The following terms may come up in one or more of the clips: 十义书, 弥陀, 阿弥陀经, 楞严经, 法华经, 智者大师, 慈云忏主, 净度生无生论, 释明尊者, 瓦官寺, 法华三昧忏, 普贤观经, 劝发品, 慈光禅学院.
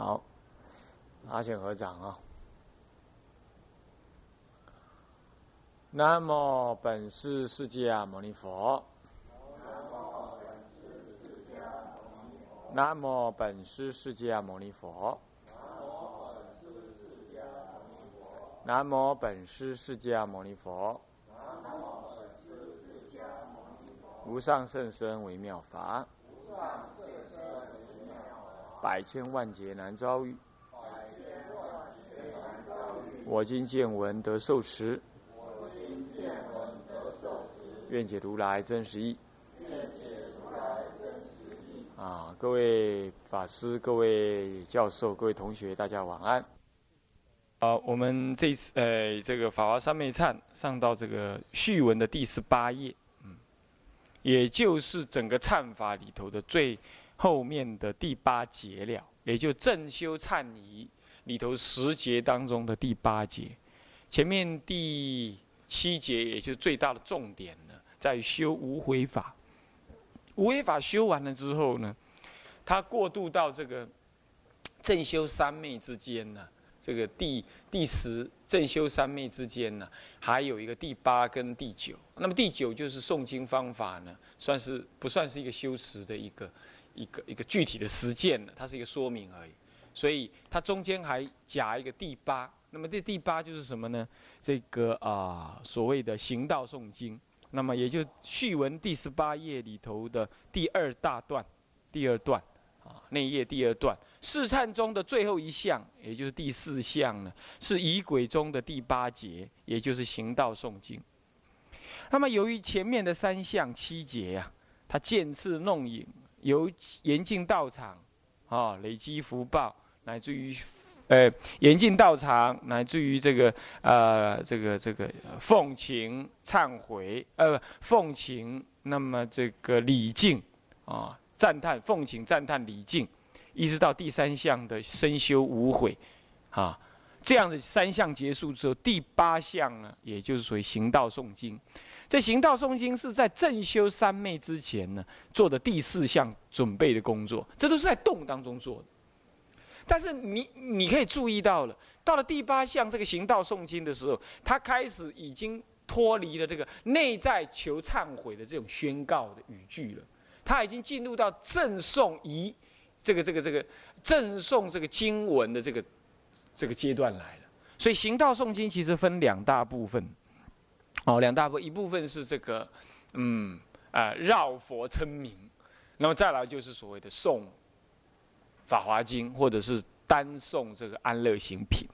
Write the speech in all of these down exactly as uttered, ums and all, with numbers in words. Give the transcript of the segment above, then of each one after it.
好，阿显合掌啊。南无本师释迦牟尼佛。南无本师释迦牟尼佛。南无本师释迦牟尼佛。无上甚深微妙法，百千万劫难遭遇。我今见闻得受持，愿解如来真实义。啊，各位法师、各位教授、各位同学，大家晚安。好、啊，我们这次呃，这个《法华三昧忏》上到这个序文的第十八页。也就是整个忏法里头的最后面的第八节了，也就正修忏仪里头十节当中的第八节，前面第七节也就是最大的重点了，在于修无悔法。无悔法修完了之后呢，他过渡到这个正修三昧之间呢、啊，这个第第十正修三昧之间呢、啊，还有一个第八跟第九。那么第九就是诵经方法呢，算是不算是一个修持的一个一个一个具体的实践呢？它是一个说明而已。所以它中间还夹一个第八。那么这第八就是什么呢？这个啊、呃、所谓的行道诵经。那么也就序文第十八页里头的第二大段，第二段。那一页第二段，试忏中的最后一项，也就是第四项呢，是仪轨中的第八节，也就是行道诵经。那么，由于前面的三项七节呀、啊，他见次弄影，由严禁道场，啊、哦，累积福报，乃至于，呃，严禁道场，乃至于这个呃，这个这个奉请忏悔，呃，奉请，那么这个礼敬，啊、哦。赞叹奉请赞叹礼敬，一直到第三项的身修无悔，啊，这样的三项结束之后，第八项呢，也就是属于行道诵经。这行道诵经是在正修三昧之前呢做的第四项准备的工作，这都是在动当中做的。但是你你可以注意到了，到了第八项这个行道诵经的时候，他开始已经脱离了这个内在求忏悔的这种宣告的语句了。他已经进入到正诵仪，这个这个这个正诵这个经文的这个这个阶段来了。所以行道诵经其实分两大部分，哦，两大部分，一部分是这个嗯啊、呃、绕佛称名，那么再来就是所谓的诵法华经，或者是单诵这个安乐行品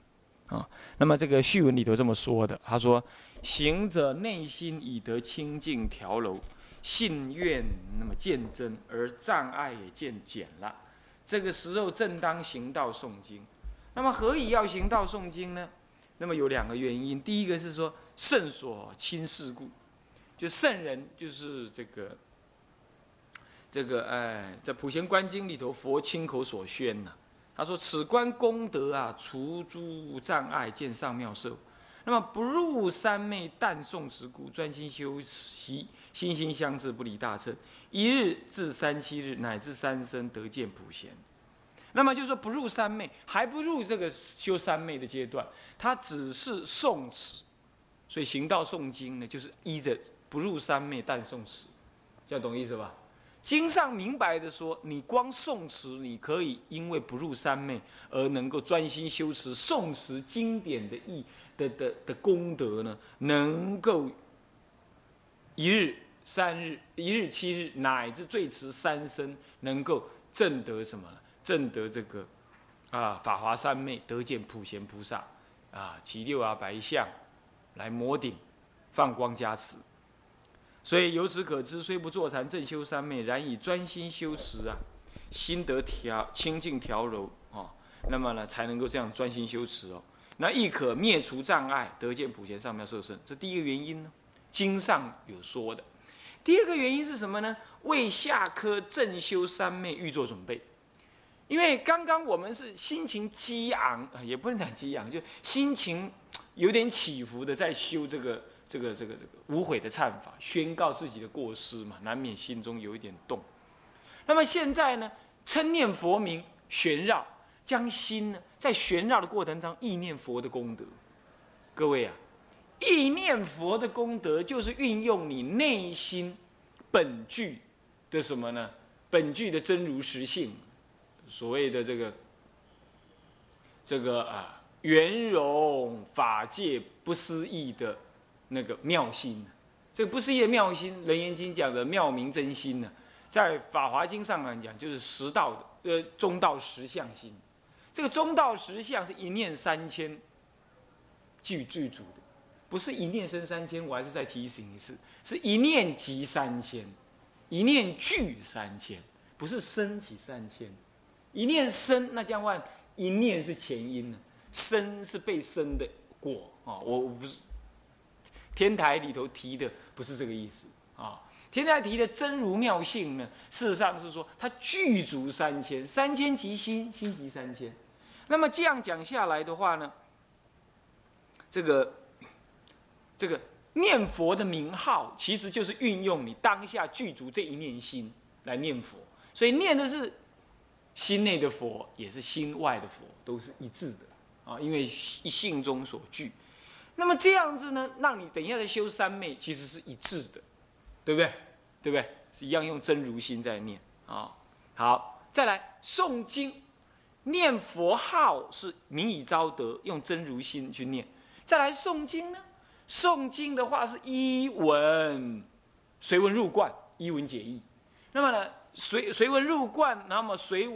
啊、哦。那么这个序文里头这么说的，他说：行者内心已得清净调柔。信愿那么渐增，而障碍也渐减了。这个时候正当行道诵经。那么何以要行道诵经呢？那么有两个原因。第一个是说圣所亲事故，就圣人就是这个这个哎，在《普贤观经》里头，佛亲口所宣呐、啊，他说：“此观功德啊，除诸障碍，见上妙寿。”那么不入三昧，但诵持故，专心修习，心心相制，不离大乘。一日至三七日，乃至三生，得见普贤。那么就是说不入三昧，还不入这个修三昧的阶段，他只是诵持。所以行道诵经呢，就是依着不入三昧，但诵持，这样懂意思吧？经上明白的说，你光诵持，你可以因为不入三昧而能够专心修持诵持经典的意。的的的功德呢，能够一日、三日、一日七日，乃至最迟三生，能够证得什么呢？证得这个啊法华三昧，得见普贤菩萨啊，其六啊白象来摩顶，放光加持。所以由此可知，虽不坐禅正修三昧，然以专心修持啊，心得调清净调柔哦，那么呢才能够这样专心修持哦。那亦可灭除障碍，得见普贤上妙寿身。这第一个原因呢，经上有说的。第二个原因是什么呢？为下科正修三昧预做准备。因为刚刚我们是心情激昂，也不能讲激昂，就心情有点起伏的，在修这个这个这个这个无悔的忏法，宣告自己的过失嘛，难免心中有一点动。那么现在呢，称念佛名，旋绕。将心呢在旋绕的过程中意念佛的功德。各位啊，意念佛的功德就是运用你内心本具的什么呢？本具的真如实性，所谓的这个这个啊圆融法界不思议的那个妙心。这个不思议的妙心，《楞严经》讲的妙明真心呢、啊，在《法华经》上来讲就是十道呃中道实相心。这个中道实相是一念三千具具足的，不是一念生三千。我还是再提醒一次，是一念即三千，一念具三千，不是生起三千。一念生，那将万一念是前因呢，生是被生的果啊、哦。我我不是天台里头提的，不是这个意思啊、哦。天台提的真如妙性呢，事实上是说它具足三千，三千即心，心即三千。那么这样讲下来的话呢，这个。这个念佛的名号，其实就是运用你当下具足这一念心来念佛，所以念的是心内的佛，也是心外的佛，都是一致的啊。因为性中所具，那么这样子呢，让你等一下在修三昧，其实是一致的，对不对？对不对？是一样用真如心在念啊。好，再来诵经，念佛号是名以昭德，用真如心去念。再来诵经呢？诵经的话是依文随文入观，依文解义。那么呢，随随文入观，那么随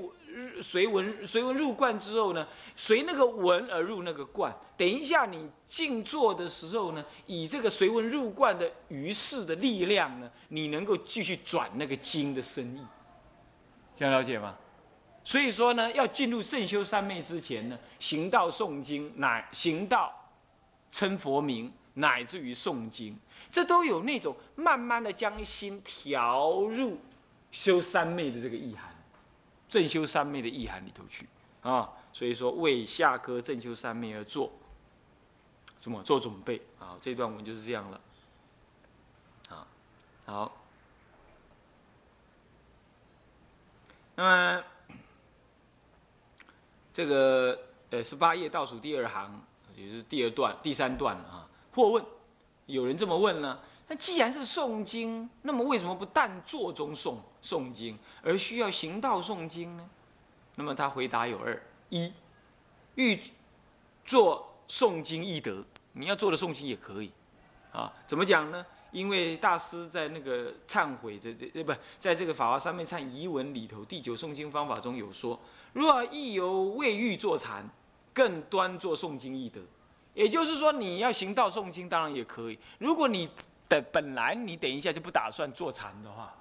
随文随文入观之后呢，随那个文而入那个观。等一下你静坐的时候呢，以这个随文入观的于事的力量呢，你能够继续转那个经的深意，这样了解吗？所以说呢，要进入正修三昧之前呢，行道诵经，乃行道称佛名。乃至于诵经，这都有那种慢慢的将心调入修三昧的这个意涵，正修三昧的意涵里头去啊。所以说，为下科正修三昧而做什么做准备啊？这段文就是这样了。啊，好。那么这个呃十八页倒数第二行，也就是第二段、第三段啊。或问，有人这么问呢？那既然是诵经，那么为什么不但坐中诵诵经，而需要行道诵经呢？那么他回答有二：一，欲做诵经易得，你要做的诵经也可以，啊，怎么讲呢？因为大师在那个忏悔这这不，在这个《法华三昧忏遗文》里头第九诵经方法中有说：若亦由未欲做禅，更端坐诵经易得。也就是说，你要行道诵经，当然也可以。如果你的本来你等一下就不打算坐禅的话，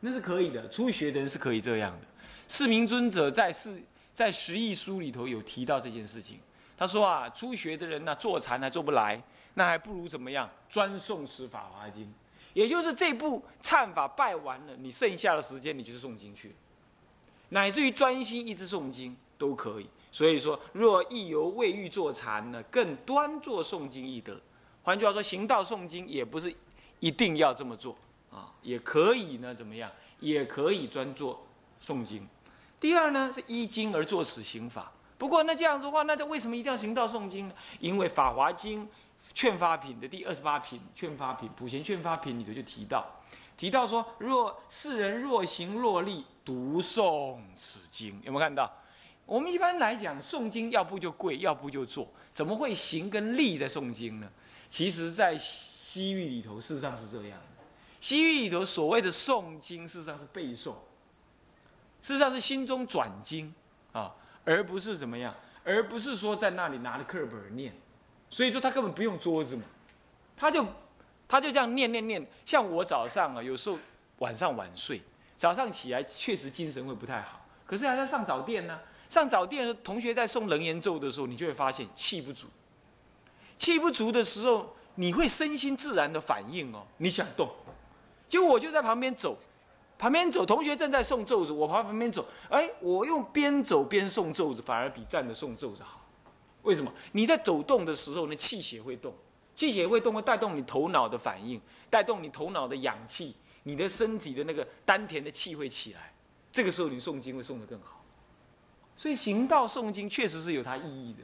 那是可以的。初学的人是可以这样的。释明尊者在《在十义书》里头有提到这件事情。他说啊，初学的人呢、啊，坐禅还做不来，那还不如怎么样专诵持《法华经》。也就是这部忏法拜完了，你剩下的时间你就是诵经去了，乃至于专心一直诵经都可以。所以说，若亦由未欲坐禅呢，更端坐诵经易得。换句话说，行道诵经也不是一定要这么做啊，也可以呢，怎么样？也可以专坐诵经。第二呢，是依经而作此行法。不过那这样子的话，那他为什么一定要行道诵经呢？因为《法华经》劝发品的第二十八品《劝发品》普贤劝发品里头就提到，提到说，若世人若行若立，独诵此经，有没有看到？我们一般来讲，诵经要不就跪，要不就坐，怎么会行跟立在诵经呢？其实，在西域里头，事实上是这样的。西域里头所谓的诵经，事实上是背诵，事实上是心中转经啊，而不是怎么样，而不是说在那里拿着课本念。所以说他根本不用桌子嘛，他就他就这样念念念。像我早上啊，有时候晚上晚睡，早上起来确实精神会不太好，可是还在上早殿呢、啊。上早殿，同学在诵楞严咒的时候，你就会发现气不足。气不足的时候，你会身心自然的反应哦，你想动。结果我就在旁边走，旁边走，同学正在诵咒子，我旁边走，哎，我用边走边诵咒子，反而比站着诵咒子好。为什么？你在走动的时候呢，气血会动，气血会动会带动你头脑的反应，带动你头脑的氧气，你的身体的那个丹田的气会起来。这个时候你诵经会诵得更好。所以行道诵经确实是有它意义的，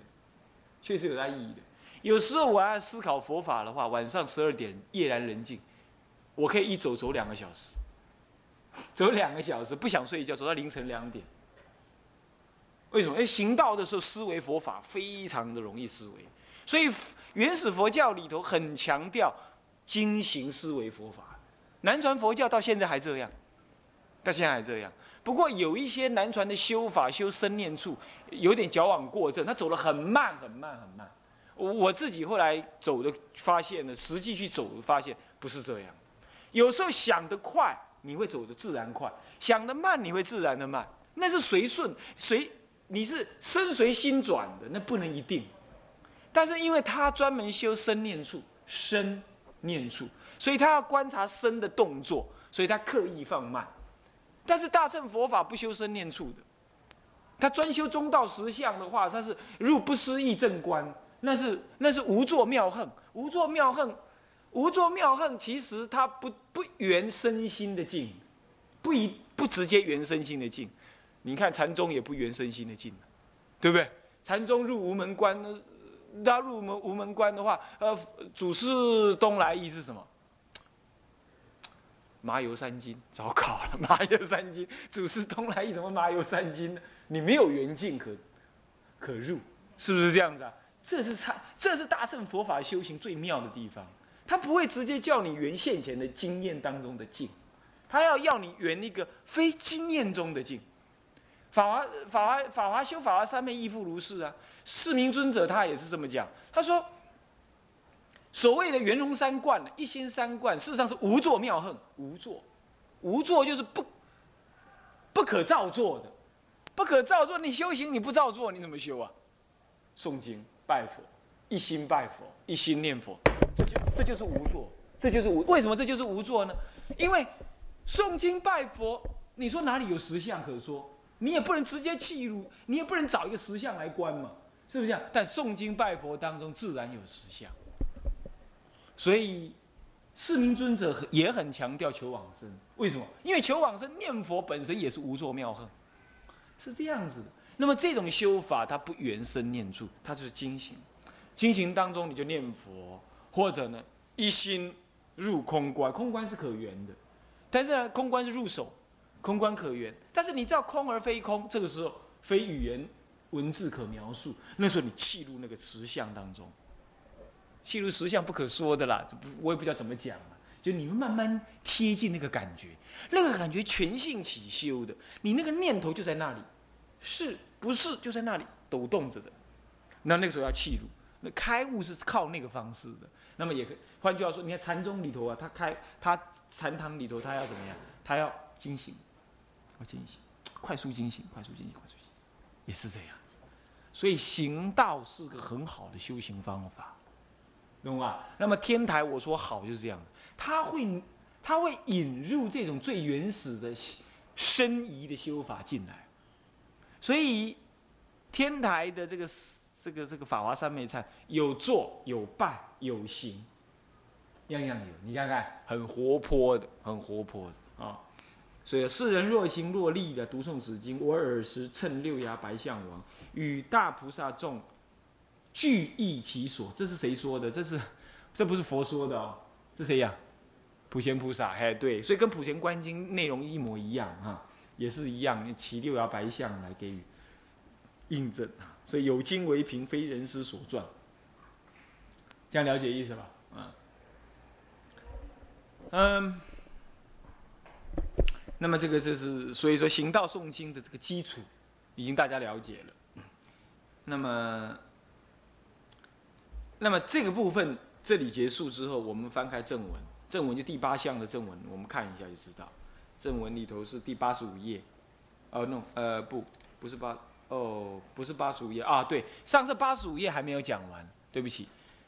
确实有它意义的。有时候我要思考佛法的话，晚上十二点夜阑人静，我可以一走走两个小时，走两个小时不想睡觉，走到凌晨两点。为什么？因为行道的时候思维佛法非常的容易思维，所以原始佛教里头很强调经行思维佛法。南传佛教到现在还这样，到现在还这样。不过有一些南传的修法修身念处有点矫枉过正，他走得很慢很慢很慢。我自己后来走的发现呢，实际去走的发现不是这样。有时候想得快，你会走得自然快；想得慢，你会自然的慢。那是随顺随，你是身随心转的，那不能一定。但是因为他专门修身念处，身念处，所以他要观察身的动作，所以他刻意放慢。但是大乘佛法不修身念处的，他专修中道实相的话，他是入不思议正观。那是那是无作妙恨，无作妙恨，无作妙恨，其实它不不圆身心的境，不一不直接圆身心的境。你看禅宗也不圆身心的境，对不对？禅宗入无门关，他入门无门关的话，呃，祖师东来意是什么？麻油三斤，糟糕了，麻油三斤，祖师东来意什么麻油三斤呢？你没有圆境可可入，是不是这样子啊？这是差，这是大乘佛法修行最妙的地方。他不会直接叫你圆现前的经验当中的境，他要要你圆一个非经验中的境。法华法华法华修法华三昧亦复如是啊。释明尊者他也是这么讲，他说所谓的圆融三观，一心三观，事实上是无作妙恨，无作，无作就是不不可造作的，不可造作。你修行你不造作，你怎么修啊？诵经。拜佛，一心拜佛，一心念佛，这就这就是无作，这就是无。为什么这就是无作呢？因为诵经拜佛，你说哪里有实相可说？你也不能直接契入，你也不能找一个实相来观嘛，是不是这样？但诵经拜佛当中自然有实相，所以释明尊者也很强调求往生。为什么？因为求往生念佛本身也是无作妙恨，是这样子的。那么这种修法，它不原身念住，它就是经行。经行当中，你就念佛，或者呢一心入空观。空观是可缘的，但是呢，空观是入手，空观可缘。但是你知道空而非空，这个时候非语言文字可描述。那时候你契入那个实相当中，契入实相不可说的啦，我也不知道怎么讲了。就你会慢慢贴近那个感觉，那个感觉全性起修的，你那个念头就在那里，是。不是就在那里抖动着的，那那个时候要契入，那开悟是靠那个方式的。那么也可以，换句话说，你看禅宗里头啊，他开他禅堂里头，他要怎么样？他要惊醒，要惊醒，快速惊醒，快速惊醒，快速惊醒，也是这样子。所以行道是个很好的修行方法，懂吗？那么天台我说好就是这样的，他会他会引入这种最原始的深疑的修法进来。所以，天台的这个这个这个法华三昧忏有做有拜有行，样样有。你看看，很活泼的，很活泼的啊、哦！所以世人若行若力的读诵此经，我尔时乘六牙白象王，与大菩萨众俱诣其所。这是谁说的？这是这不是佛说的哦，这谁呀、啊？普贤菩萨。哎，对，所以跟《普贤观经》内容一模一样哈。也是一样，其六爻白象来给予印证，所以有经为凭，非人师所传。这样了解意思吧？嗯，嗯。那么这个就是，所以说行道诵经的这个基础，已经大家了解了。那么，那么这个部分这里结束之后，我们翻开正文，正文就第八项的正文，我们看一下就知道。正文里头是第八十五页，哦、oh, no， 呃不，不是八，哦不是八十五页啊，对，上次八十五页还没有讲完，对不起，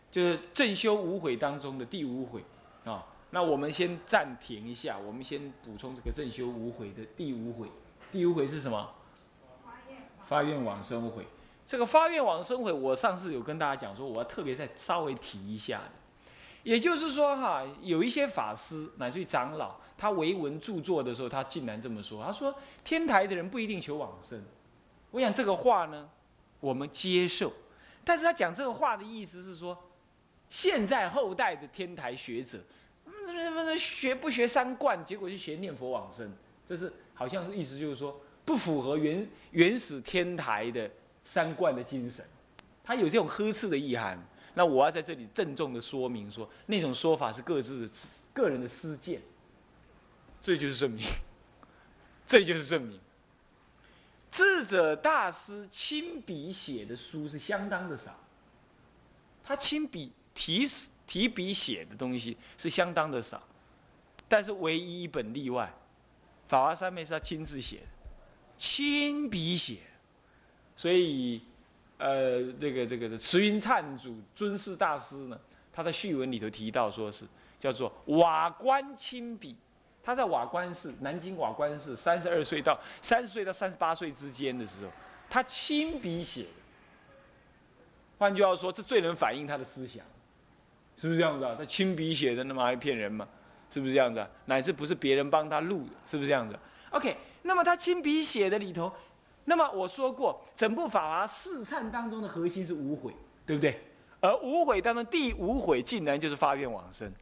就是正修无悔当中的第五悔啊、哦。那我们先暂停一下，我们先补充这个正修无悔的第五悔。第五悔是什么？发愿往生悔。这个发愿往生悔，我上次有跟大家讲说，我要特别再稍微提一下的。也就是说哈，有一些法师乃至于长老，他为文著作的时候，他竟然这么说：他说，天台的人不一定求往生，我想这个话呢，我们接受，但是他讲这个话的意思是说，现在后代的天台学者，嗯、学不学三观，结果就学念佛往生，这是好像意思就是说不符合原原始天台的三观的精神，他有这种呵斥的意涵。那我要在这里郑重的说明说，那种说法是各自的个人的私见，这就是证明，这就是证明。智者大师亲笔写的书是相当的少，他亲笔提提笔写的东西是相当的少，但是唯一一本例外，法华三昧是他亲自写的，亲笔写。所以，呃，这个这个慈云忏主尊师大师呢，他在序文里头提到，说是叫做瓦官亲笔。他在瓦官寺，南京瓦官寺，三十二岁到三十岁到三十八岁之间的时候，他亲笔写的。换句话说，这最能反映他的思想，是不是这样子啊？他亲笔写的，那么还骗人吗？是不是这样子啊？乃至不是别人帮他录的，是不是这样子啊？OK， 那么他亲笔写的里头，那么我说过，整部法华四忏当中的核心是无悔，对不对？而无悔当中第五悔，竟然就是发愿往生。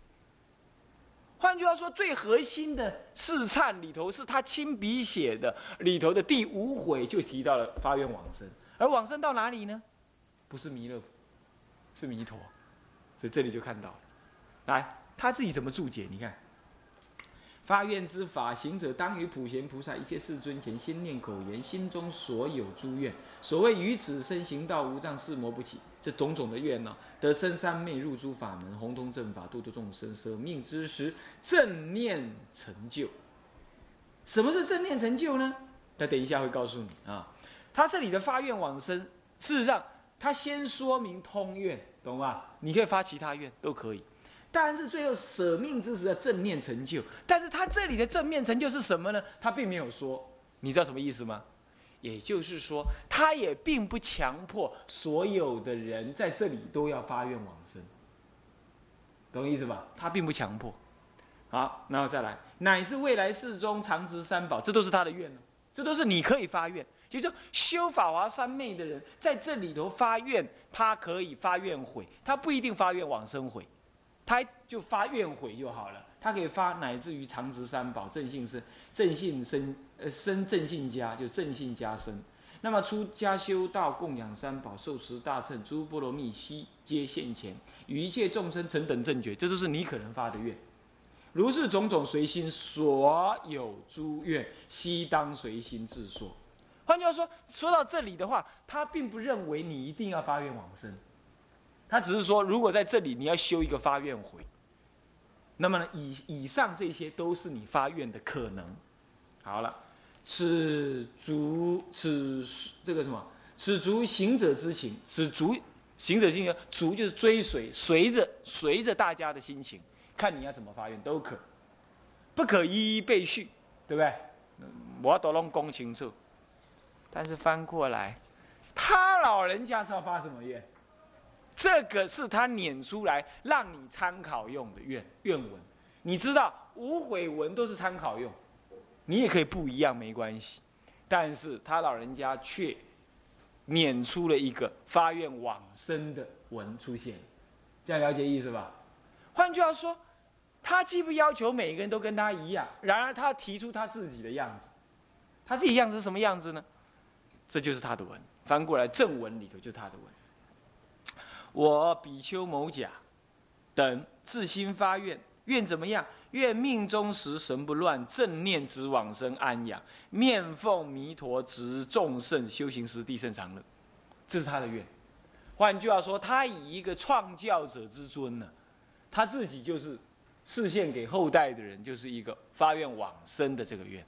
换句话说，最核心的四忏里头是他亲笔写的，里头的第五悔就提到了发愿往生，而往生到哪里呢？不是弥勒佛，是弥陀。所以这里就看到了，来他自己怎么注解？你看，发愿之法，行者当于普贤菩萨一切世尊前，先念口言，心中所有诸愿，所谓于此生行道无障事魔不起。这种种的愿呢、啊，得生三昧，入诸法门，弘通正法，度度众生，舍命之时，正念成就。什么是正念成就呢？那等一下会告诉你啊。他这里的发愿往生，事实上他先说明通愿，懂吗？你可以发其他愿都可以，但是最后舍命之时的正念成就。但是他这里的正念成就是什么呢？他并没有说，你知道什么意思吗？也就是说，他也并不强迫所有的人在这里都要发愿往生，懂意思吧？他并不强迫。好，然后再来，乃至未来世中常值三宝，这都是他的愿，这都是你可以发愿。也就是说，修法华三昧的人在这里头发愿，他可以发愿悔，他不一定发愿往生悔，他就发愿悔就好了。他可以发乃至于常值三宝，正信生，正信生，呃，生正信家，就正信家生。那么出家修道，供养三宝，受持大乘，诸波罗蜜悉皆现前，与一切众生成等正觉，这就是你可能发的愿。如是种种随心所有诸愿，悉当随心自说。换句话说，说到这里的话，他并不认为你一定要发愿往生，他只是说，如果在这里你要修一个发愿回。那么呢，以以上这些都是你发愿的可能。好了，此足此这个什么，此足行者之情，此足行者之情，足就是追随，随着随着大家的心情，看你要怎么发愿都可，不可一一背序，对不对？我都弄讲清楚。但是翻过来，他老人家是要发什么愿？这个是他撵出来让你参考用的愿愿文，你知道无悔文都是参考用，你也可以不一样没关系，但是他老人家却撵出了一个发愿往生的文出现，这样了解意思吧？换句话说，他既不要求每个人都跟他一样，然而他提出他自己的样子，他自己样子是什么样子呢？这就是他的文，翻过来正文里头就是他的文。我比丘某甲等自心发愿，愿怎么样？愿命终时神不乱，正念直往生安养，面奉弥陀直众圣修行时地胜常乐，这是他的愿。换句话说，他以一个创教者之尊呢、啊，他自己就是示现给后代的人，就是一个发愿往生的这个愿，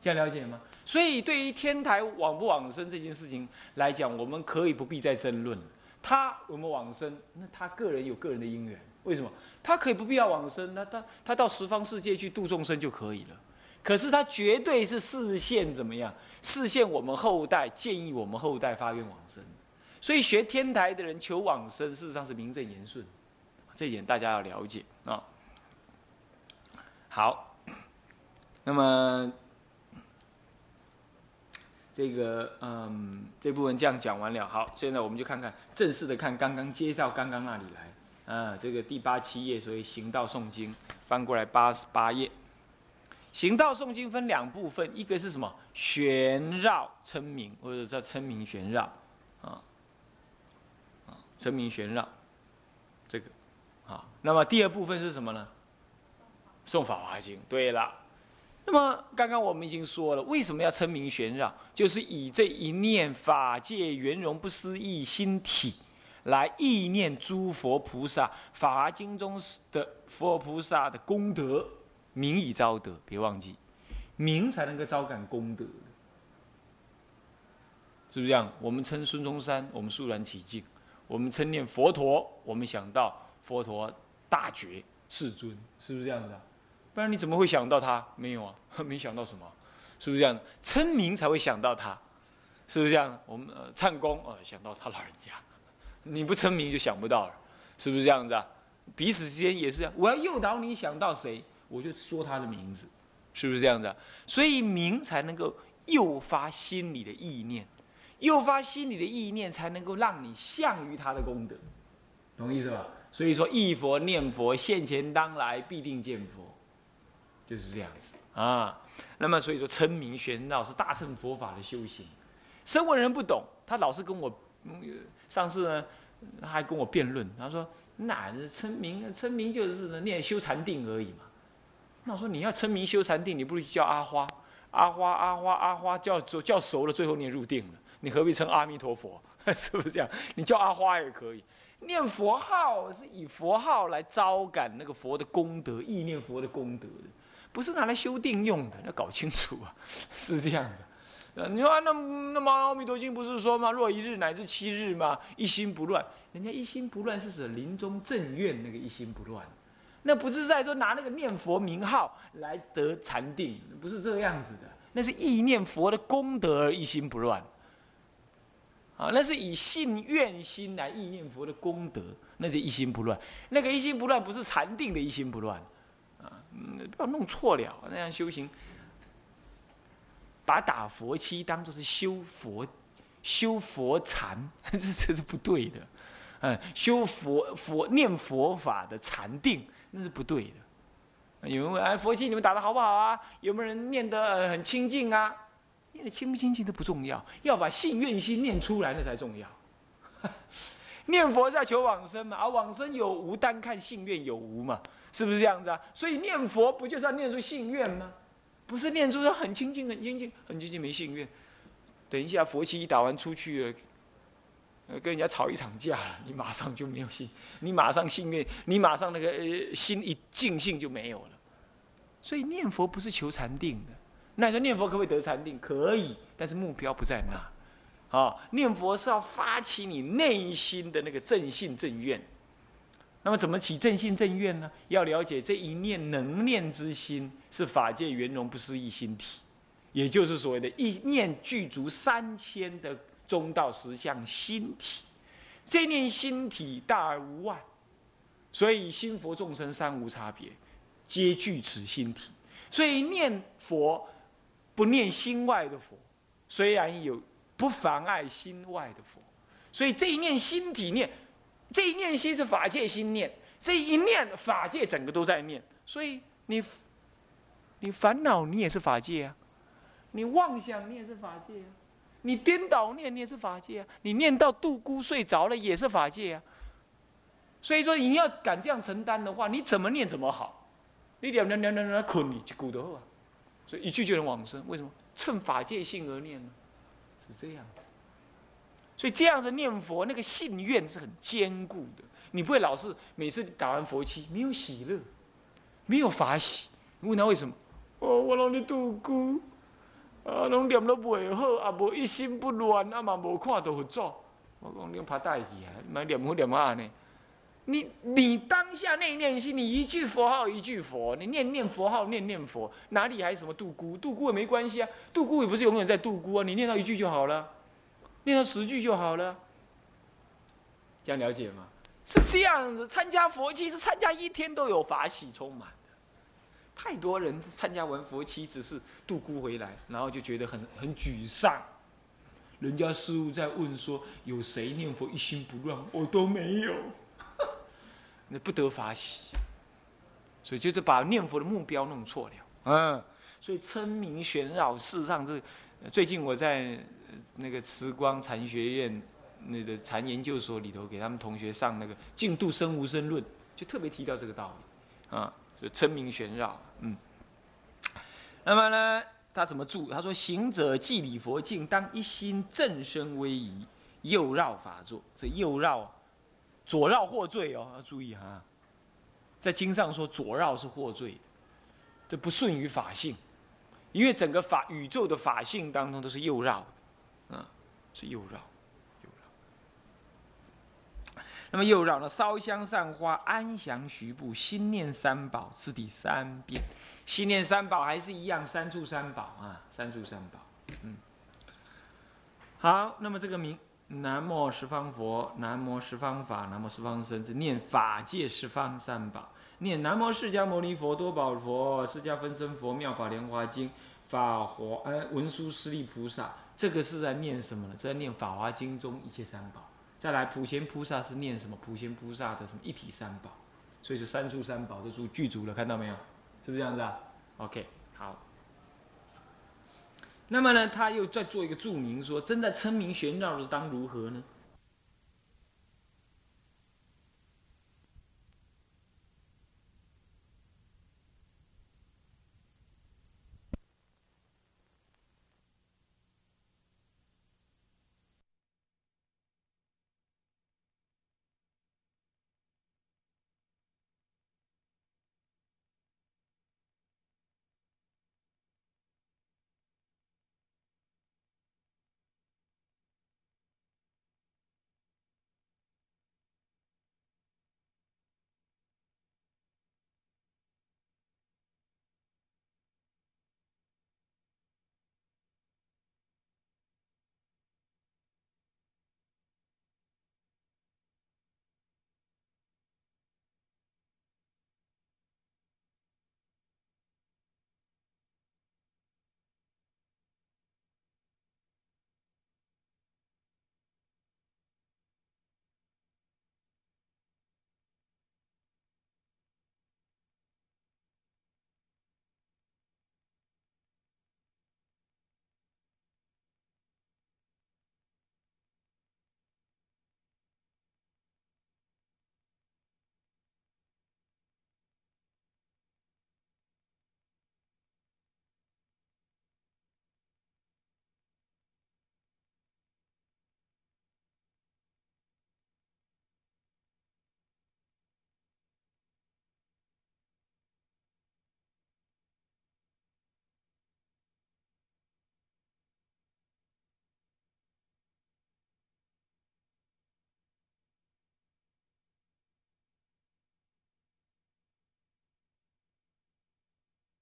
这样了解吗？所以对于天台往不往生这件事情来讲，我们可以不必再争论了。他有没有往生？那他个人有个人的因缘。为什么？他可以不必要往生，那他他到十方世界去度众生就可以了。可是他绝对是示现怎么样？示现我们后代，建议我们后代发愿往生。所以学天台的人求往生，事实上是名正言顺，这一点大家要了解啊、哦。好，那么这个嗯这部分这样讲完了。好，现在我们就看看正式的看刚刚接到刚刚那里来啊，这个第八七页，所以行道诵经翻过来八十八页。行道诵经分两部分，一个是什么？旋绕称名，或者叫称名旋绕啊，啊，称名旋绕，这个啊。那么第二部分是什么呢？诵法华经。对了，那么刚刚我们已经说了，为什么要称名旋绕？就是以这一念法界圆融不思议心体，来意念诸佛菩萨、法华经中的佛菩萨的功德。名以招德，别忘记，名才能够招感功德，是不是这样？我们称孙中山，我们肃然起敬；我们称念佛陀，我们想到佛陀大觉世尊，是不是这样的？不然你怎么会想到他？没有啊，没想到什么，是不是这样的？称名才会想到他，是不是这样？我们呃唱功啊、呃，想到他老人家，你不称名就想不到了，是不是这样子啊？彼此之间也是这样，我要诱导你想到谁？我就说他的名字，是不是这样子、啊？所以名才能够诱发心理的意念，诱发心理的意念才能够让你向于他的功德，懂意思吧？所以说忆佛念佛，现前当来必定见佛，就是这样子啊。那么所以说称名旋绕是大乘佛法的修行，声闻人不懂，他老是跟我、嗯、上次呢他还跟我辩论，他说那称名称名就是念修禅定而已嘛。那我说你要称名修禅定，你不如叫阿花，阿花阿花阿花叫叫熟了，最后你也入定了，你何必称阿弥陀佛？是不是这样？你叫阿花也可以，念佛号是以佛号来招感那个佛的功德，意念佛的功德的，不是拿来修定用的，要搞清楚啊，是这样的。你说那那么《阿弥陀经》不是说吗？若一日乃至七日嘛，一心不乱。人家一心不乱是指临终正愿那个一心不乱。那不是在说拿那个念佛名号来得禅定，不是这样子的。那是意念佛的功德而一心不乱，啊，那是以信愿心来意念佛的功德，那是一心不乱。那个一心不乱不是禅定的一心不乱，啊，嗯、不要弄错了。那样修行，把打佛七当作是修佛、修佛禅，这这是不对的。嗯，修佛佛念佛法的禅定。那是不对的。有人问：“哎，佛七你们打得好不好啊？有没有人念得、呃、很清净啊？”念得清不清净都不重要，要把信愿心念出来，那才重要。念佛是要求往生嘛，而、啊、往生有无，单看信愿有无嘛，是不是这样子啊？所以念佛不就是要念出信愿吗？不是念出说很清净、很清净、很清净没信愿。等一下佛七一打完出去了。跟人家吵一场架，你马上就没有信，你马上信念，你马上那个、呃、心一尽性就没有了。所以念佛不是求禅定的。那你说念佛可不可以得禅定？可以，但是目标不在那。啊、哦，念佛是要发起你内心的那个正信正愿。那么怎么起正信正愿呢？要了解这一念能念之心是法界圆融不思议心体，也就是所谓的一念具足三千的。中道实相心体，这念心体大而无外，所以心佛众生三无差别，皆具此心体。所以念佛不念心外的佛，虽然有不妨碍心外的佛。所以这一念心体念，这一念心是法界心念，这一念法界整个都在念。所以你你烦恼你也是法界啊，你妄想你也是法界啊。你颠倒念，你也是法界啊！你念到度孤睡着了，也是法界啊！所以说，你要敢这样承担的话，你怎么念怎么好。你念念念念念困，你就骨头啊！所以一句就能往生，为什么？趁法界性而念呢？是这样子。所以这样子念佛，那个信愿是很坚固的。你不会老是每次打完佛七没有喜乐，没有法喜。你问他为什么？哦，我让你度孤。啊，拢念都袂好，啊无一心不乱，啊嘛无看到佛祖。我讲你拍带去啊，买念佛念啊呢？你你当下那一念心，你一句佛号一句佛，你念念佛号念念佛，哪里还什么度孤？度孤也没关系啊，度孤也不是永远在度孤啊，你念到一句就好了，念到十句就好了。这样了解吗？是这样子，参加佛七是参加一天都有法喜充满。太多人参加完佛七，只是度孤回来，然后就觉得很很沮丧，人家师父在问说有谁念佛一心不乱，我都没有，那不得法喜。所以就是把念佛的目标弄错了。嗯，所以称名旋绕，事实上是最近我在那个慈光禅学院那个禅研究所里头给他们同学上那个《净度生无生论》，就特别提到这个道理啊，就称名旋绕。嗯，那么呢？他怎么住？他说：“行者既礼佛敬，当一心正身威仪，右绕法座。这右绕，左绕获罪哦，要注意哈。在经上说左绕是获罪，这不顺于法性，因为整个法宇宙的法性当中都是右绕的，啊，是右绕，右绕。那么右绕呢？烧香散花，安详徐步，心念三宝，是第三遍。”心念三宝还是一样，三处三宝啊，三处三宝。嗯，好，那么这个名南无十方佛，南无十方法，南无十方僧，念法界十方三宝，念南无释迦牟尼佛、多宝佛、释迦分身佛、妙法莲华经、法华呃文殊师利菩萨，这个是在念什么呢？在念法华经中一切三宝。再来普贤菩萨是念什么？普贤菩萨的什么一体三宝，所以就三处三宝就具足了，看到没有？是不是这样子啊 ？OK， 好。那么呢，他又再做一个注明说：真的称名旋绕的当如何呢？